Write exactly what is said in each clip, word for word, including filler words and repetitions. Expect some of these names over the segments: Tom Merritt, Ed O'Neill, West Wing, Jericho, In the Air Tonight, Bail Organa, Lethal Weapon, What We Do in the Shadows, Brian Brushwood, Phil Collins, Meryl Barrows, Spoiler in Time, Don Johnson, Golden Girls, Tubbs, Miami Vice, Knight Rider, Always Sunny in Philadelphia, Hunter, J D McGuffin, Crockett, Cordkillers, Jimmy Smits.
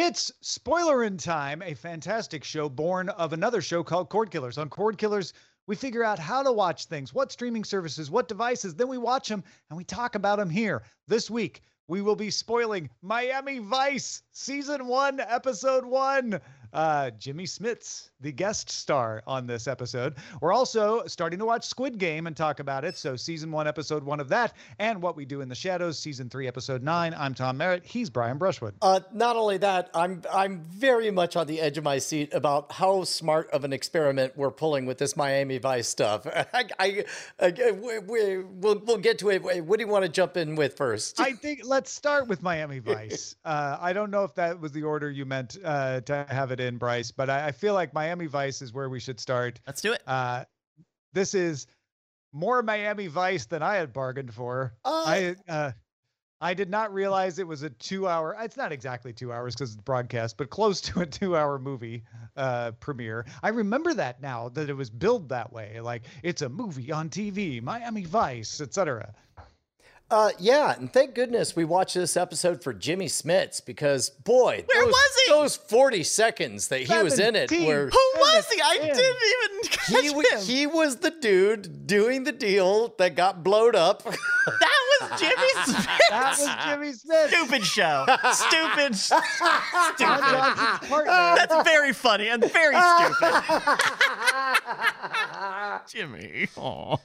It's Spoiler in Time, a fantastic show born of another show called Cordkillers. On Cordkillers, we figure out how to watch things, what streaming services, what devices, then we watch them and we talk about them here. This week, we will be spoiling Miami Vice, Season one, Episode one. Uh, Jimmy Smits, the guest star on this episode. We're also starting to watch Squid Game and talk about it. So Season one, Episode one of that, and What We Do in the Shadows, Season three, Episode nine. I'm Tom Merritt. He's Brian Brushwood. Uh, not only that, I'm, I'm very much on the edge of my seat about how smart of an experiment we're pulling with this Miami Vice stuff. I, I, I, we, we, we'll, we'll get to it. What do you want to jump in with first? I think let's start with Miami Vice. Uh, I don't know if that was the order you meant uh, to have it in, Bryce, but I, I feel like Miami Vice is where we should start. Let's do it. Uh, this is more Miami Vice than I had bargained for. Oh. I uh, I did not realize it was a two-hour, it's not exactly two hours because it's broadcast, but close to a two-hour movie uh, premiere. I remember that now, that it was billed that way. Like, it's a movie on T V, Miami Vice, et cetera. Uh, yeah, and thank goodness we watched this episode for Jimmy Smits, because, boy, where those, was he? Those forty seconds that seventeen. He was in it were... Who was he? I didn't even catch he, him. He was the dude doing the deal that got blowed up. That was Jimmy Smits. That was Jimmy Smits. Stupid show. Stupid. Stupid. That's very funny and very stupid. Jimmy. Aw.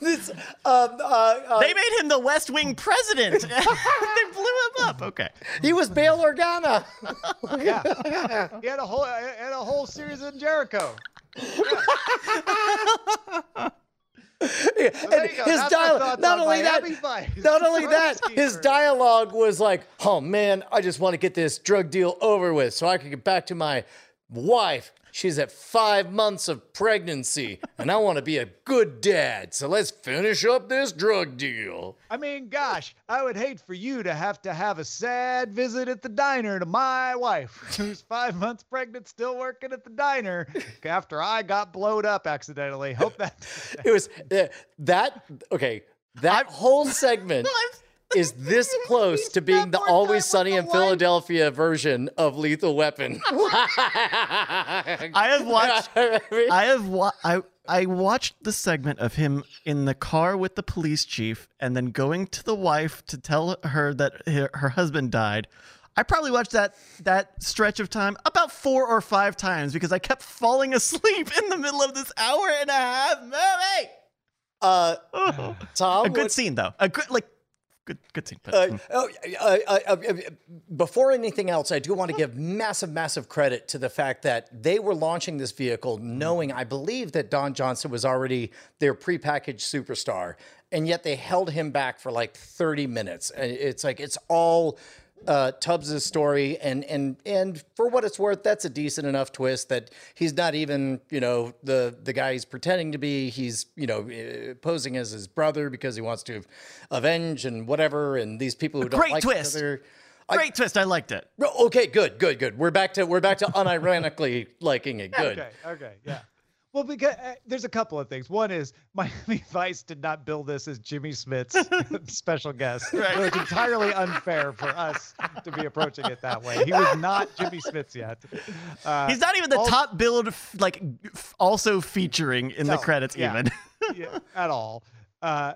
this, um, uh, uh, they made him the West Wing president. They blew him up. Okay, he was Bail Organa. Yeah, he had a whole had a whole series in Jericho. Yeah. Yeah. So and his dialogue, not only that, not only that, his dialogue was like, "Oh man, I just want to get this drug deal over with, so I can get back to my wife. She's at five months of pregnancy, and I want to be a good dad, so let's finish up this drug deal." I mean, gosh, I would hate for you to have to have a sad visit at the diner to my wife, who's five months pregnant, still working at the diner, after I got blowed up accidentally. Hope that... It was... Uh, that... Okay, that I'm, whole segment... I'm, is this close to being the Always Sunny in Philadelphia version of Lethal Weapon? I have watched. I have wa I I watched the segment of him in the car with the police chief, and then going to the wife to tell her that her, her husband died. I probably watched that that stretch of time about four or five times because I kept falling asleep in the middle of this hour and a half movie. Uh, oh. Tom, a good scene though. A good like. Good, good scene. Uh, oh, uh, uh, uh, before anything else, I do want to give massive, massive credit to the fact that they were launching this vehicle knowing, I believe, that Don Johnson was already their prepackaged superstar, and yet they held him back for like thirty minutes. And it's like it's all uh, Tubbs' story, and and and for what it's worth, that's a decent enough twist that he's not even, you know, the the guy he's pretending to be. He's, you know, posing as his brother because he wants to avenge and whatever. And these people who don't like each other. Great I, twist. I liked it. Okay, good, good, good. We're back to we're back to unironically liking it. Good. Okay. Okay. Yeah. Well, because uh, there's a couple of things. One is Miami Vice did not bill this as Jimmy Smits special guest. Right. It was entirely unfair for us to be approaching it that way. He was not Jimmy Smits yet. Uh, He's not even the also, top billed, like also featuring in no, the credits yeah, even. Yeah, at all. Uh,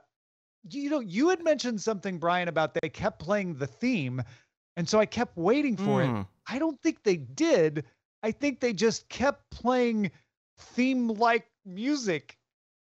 you know, you had mentioned something, Brian, about they kept playing the theme. And so I kept waiting for mm. it. I don't think they did. I think they just kept playing theme-like music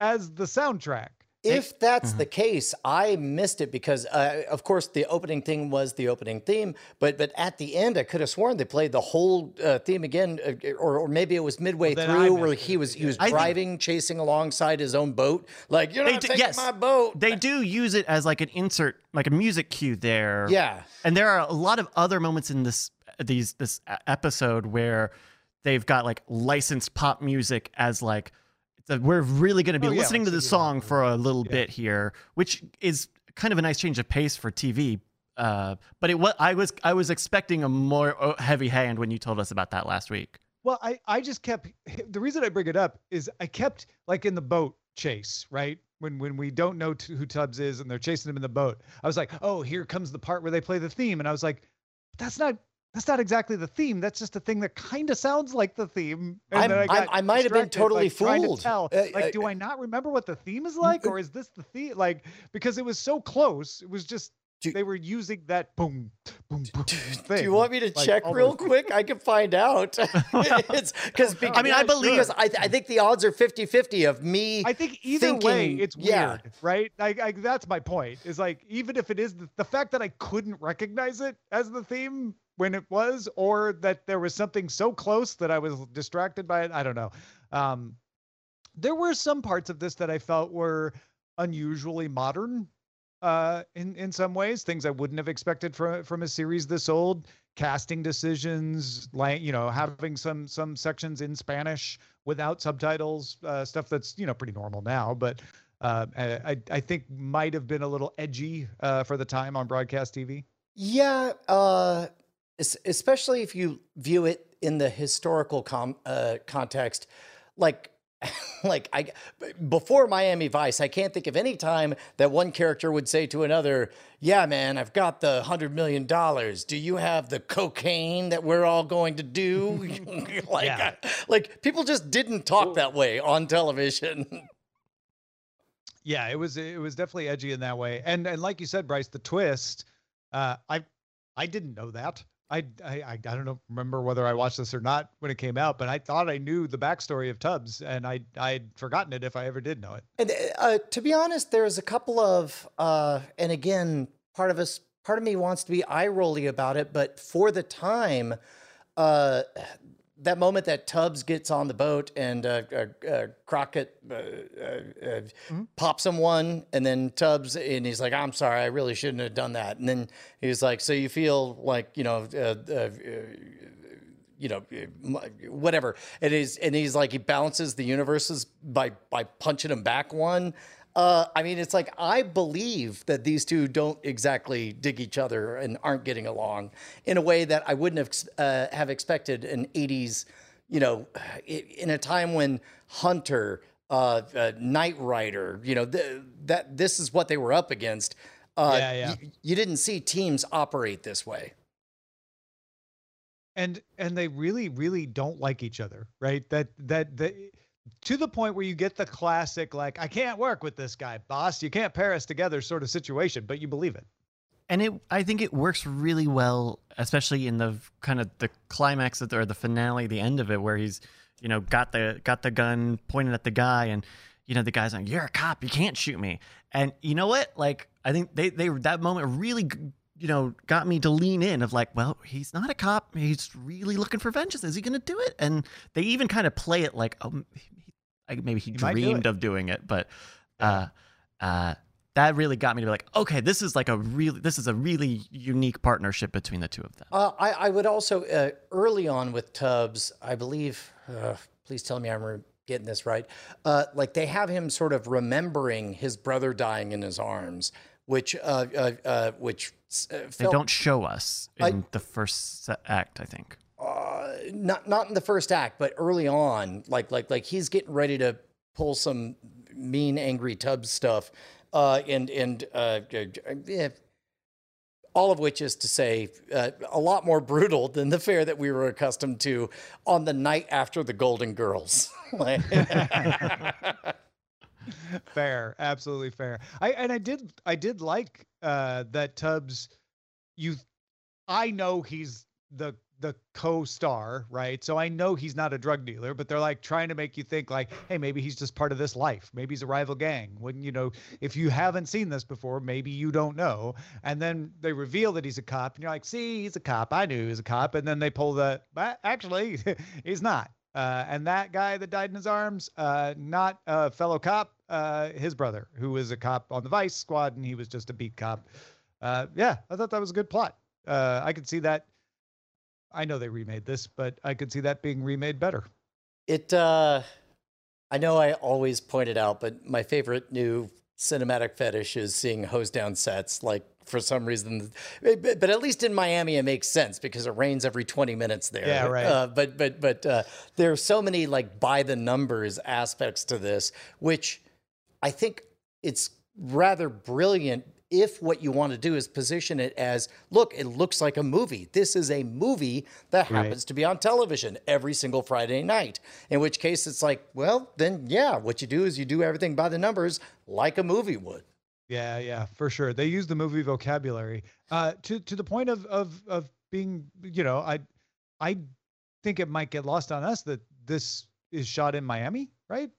as the soundtrack. If that's mm-hmm. the case, I missed it because, uh, of course, the opening thing was the opening theme, but but at the end, I could have sworn they played the whole uh, theme again, or, or maybe it was midway well, through where he was, he was I driving, think, chasing alongside his own boat. Like, you're not taking yes, my boat. They do use it as like an insert, like a music cue there. Yeah. And there are a lot of other moments in this these this episode where they've got like licensed pop music as like, we're really going to be oh, yeah, listening to the song that. for a little yeah. bit here, which is kind of a nice change of pace for T V. Uh, but it was, I was, I was expecting a more heavy hand when you told us about that last week. Well, I, I just kept, the reason I bring it up is I kept like in the boat chase, right? When, when we don't know who Tubbs is and they're chasing him in the boat, I was like, oh, here comes the part where they play the theme. And I was like, that's not that's not exactly the theme. That's just a thing that kind of sounds like the theme. And I, I, I might have been totally like, fooled. To tell, uh, like, uh, do I not remember what the theme is like? Uh, or is this the theme? Like, because it was so close. It was just, do, they were using that boom, boom, boom do, thing. Do you want me to like, check real those... quick? I can find out. It's because I mean, yeah, I believe sure. I, th I think the odds are fifty fifty of me. I think either thinking, way, it's weird, yeah. right? Like, I, that's my point. Is like, even if it is the, the fact that I couldn't recognize it as the theme when it was, or that there was something so close that I was distracted by it. I don't know. Um, there were some parts of this that I felt were unusually modern uh, in, in some ways, things I wouldn't have expected from, from a series this old. Casting decisions, like, you know, having some, some sections in Spanish without subtitles, uh, stuff that's, you know, pretty normal now, but uh, I, I think might have been a little edgy uh, for the time on broadcast T V. Yeah. Uh... Especially if you view it in the historical com, uh, context, like, like I before Miami Vice, I can't think of any time that one character would say to another, "Yeah, man, I've got the hundred million dollars. Do you have the cocaine that we're all going to do?" Like, yeah. I, like people just didn't talk that way on television. Yeah, it was it was definitely edgy in that way, and and like you said, Bryce, the twist. Uh, I I didn't know that. I, I, I don't know, remember whether I watched this or not when it came out, but I thought I knew the backstory of Tubbs, and I, I'd forgotten it if I ever did know it. And, uh, to be honest, there's a couple of, uh, and again, part of us, part of me wants to be eye-rolly about it, but for the time, uh, that moment that Tubbs gets on the boat and uh, uh, uh, Crockett uh, uh, mm-hmm. pops him one, and then Tubbs, and he's like, "I'm sorry, I really shouldn't have done that." And then he's like, "So you feel like, you know, uh, uh, you know, whatever." And he's and he's like, he balances the universes by by punching him back one. Uh, I mean, it's like, I believe that these two don't exactly dig each other and aren't getting along in a way that I wouldn't have, uh, have expected in eighties, you know, in a time when Hunter, uh, uh, Knight Rider, you know, th that this is what they were up against. Uh, yeah, yeah. You, you didn't see teams operate this way. And, and they really, really don't like each other, right? That, that, that. To the point where you get the classic, like, "I can't work with this guy, boss. You can't pair us together" sort of situation, but you believe it. And it, I think it works really well, especially in the kind of the climax of the, or the finale, the end of it, where he's, you know, got the, got the gun pointed at the guy, and, you know, the guy's like, "You're a cop. You can't shoot me." And you know what? Like, I think they, they, that moment really, you know, got me to lean in of like, well, he's not a cop. He's really looking for vengeance. Is he going to do it? And they even kind of play it like, oh, he, maybe he, he dreamed do of doing it. But uh, uh, that really got me to be like, okay, this is like a really, this is a really unique partnership between the two of them. Uh, I, I would also uh, early on with Tubbs, I believe, uh, please tell me I'm getting this right. Uh, like they have him sort of remembering his brother dying in his arms, which, uh, uh, uh, which uh, they don't show us in I, the first act, I think. Uh, not, not in the first act, but early on, like, like, like he's getting ready to pull some mean, angry Tubbs stuff. Uh, and, and, uh, yeah, all of which is to say uh, a lot more brutal than the fare that we were accustomed to on the night after the Golden Girls. Fair, absolutely fair. I and I did I did like uh that Tubbs, you I know he's the the co-star, right? So I know he's not a drug dealer, but they're like trying to make you think like, hey, maybe he's just part of this life. Maybe he's a rival gang. Wouldn't you know, if you haven't seen this before, maybe you don't know. And then they reveal that he's a cop and you're like, see, he's a cop. I knew he was a cop. And then they pull the, actually, he's not. Uh, and that guy that died in his arms, uh, not a fellow cop, uh, his brother, who was a cop on the Vice Squad, and he was just a beat cop. Uh, yeah, I thought that was a good plot. Uh, I could see that. I know they remade this, but I could see that being remade better. It, uh, I know I always point it out, but my favorite new cinematic fetish is seeing hose down sets, like, for some reason, but at least in Miami, it makes sense because it rains every twenty minutes there. Yeah, right. Uh, but but but uh, there are so many like by the numbers aspects to this, which I think it's rather brilliant if what you want to do is position it as, look, it looks like a movie. This is a movie that right. happens to be on television every single Friday night, in which case it's like, well, then, yeah, what you do is you do everything by the numbers like a movie would. Yeah, yeah, for sure. They use the movie vocabulary uh, to, to the point of, of, of being, you know, I, I think it might get lost on us that this is shot in Miami, right?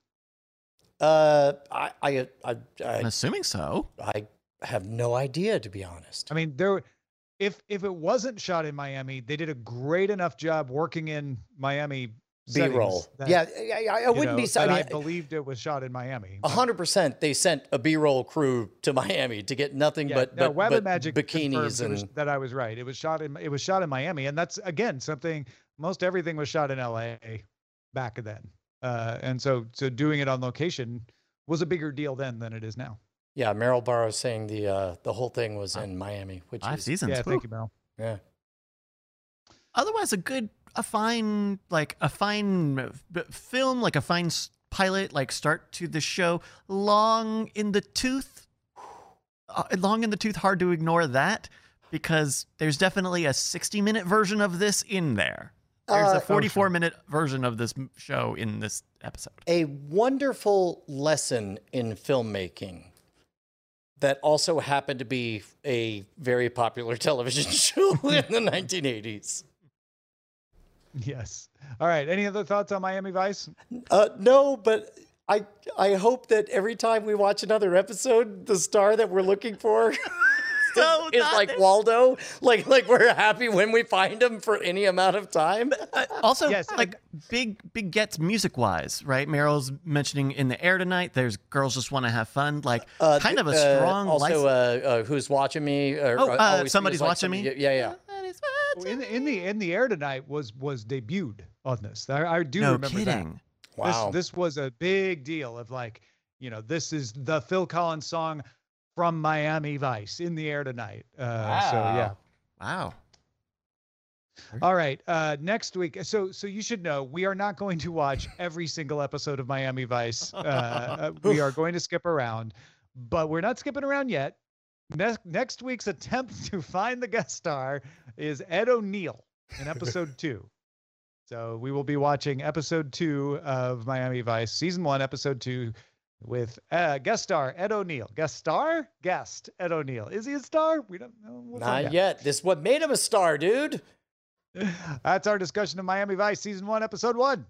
Uh, I, I, I, I I'm assuming so. I have no idea, to be honest. I mean, there, if, if it wasn't shot in Miami, they did a great enough job working in Miami B-roll. Yeah, I, I wouldn't know, be sorry. I, mean, I believed it was shot in Miami. A hundred percent. They sent a B-roll crew to Miami to get nothing yeah, but, no, but, Web but and Magic bikinis and was, that I was right. It was shot in, it was shot in Miami. And that's, again, something, most everything was shot in L A back then. Uh, and so, so doing it on location was a bigger deal then than it is now. Yeah. Meryl Barrows saying the, uh, the whole thing was in Miami, which five is, seasons. Yeah, thank you, Meryl. Yeah. Otherwise a good, a fine, like a fine film, like a fine pilot, like start to the show, long in the tooth, uh, long in the tooth, hard to ignore that because there's definitely a sixty minute version of this in there. There's a forty-four minute version of this show in this episode. A wonderful lesson in filmmaking that also happened to be a very popular television show in the nineteen eighties. Yes. All right. Any other thoughts on Miami Vice? Uh, no, but I I hope that every time we watch another episode, the star that we're looking for... So it's like this. Waldo, like like we're happy when we find him for any amount of time. Also, yes. like big big gets music wise, right? Meryl's mentioning In the Air Tonight. There's Girls Just Want to Have Fun, like uh, kind of a strong. Uh, also, uh, uh, Who's Watching Me? Or, oh, uh, Somebody's like Watching somebody, Me. Yeah, yeah. Somebody's watching in the in the in the Air Tonight was was debuted on this. I, I do no remember kidding. that. Wow, this, this was a big deal. Of like, you know, this is the Phil Collins song from Miami Vice, In the Air Tonight. Uh, wow. So yeah. Wow. All right. Uh, next week. So, so you should know we are not going to watch every single episode of Miami Vice. Uh, we are going to skip around, but we're not skipping around yet. Ne next week's attempt to find the guest star is Ed O'Neill in episode two. So we will be watching episode two of Miami Vice, season one, episode two, with uh, guest star Ed O'Neill. Guest star? Guest Ed O'Neill. Is he a star? We don't know. What's Not yet. This is what made him a star, dude. That's our discussion of Miami Vice Season one, Episode one.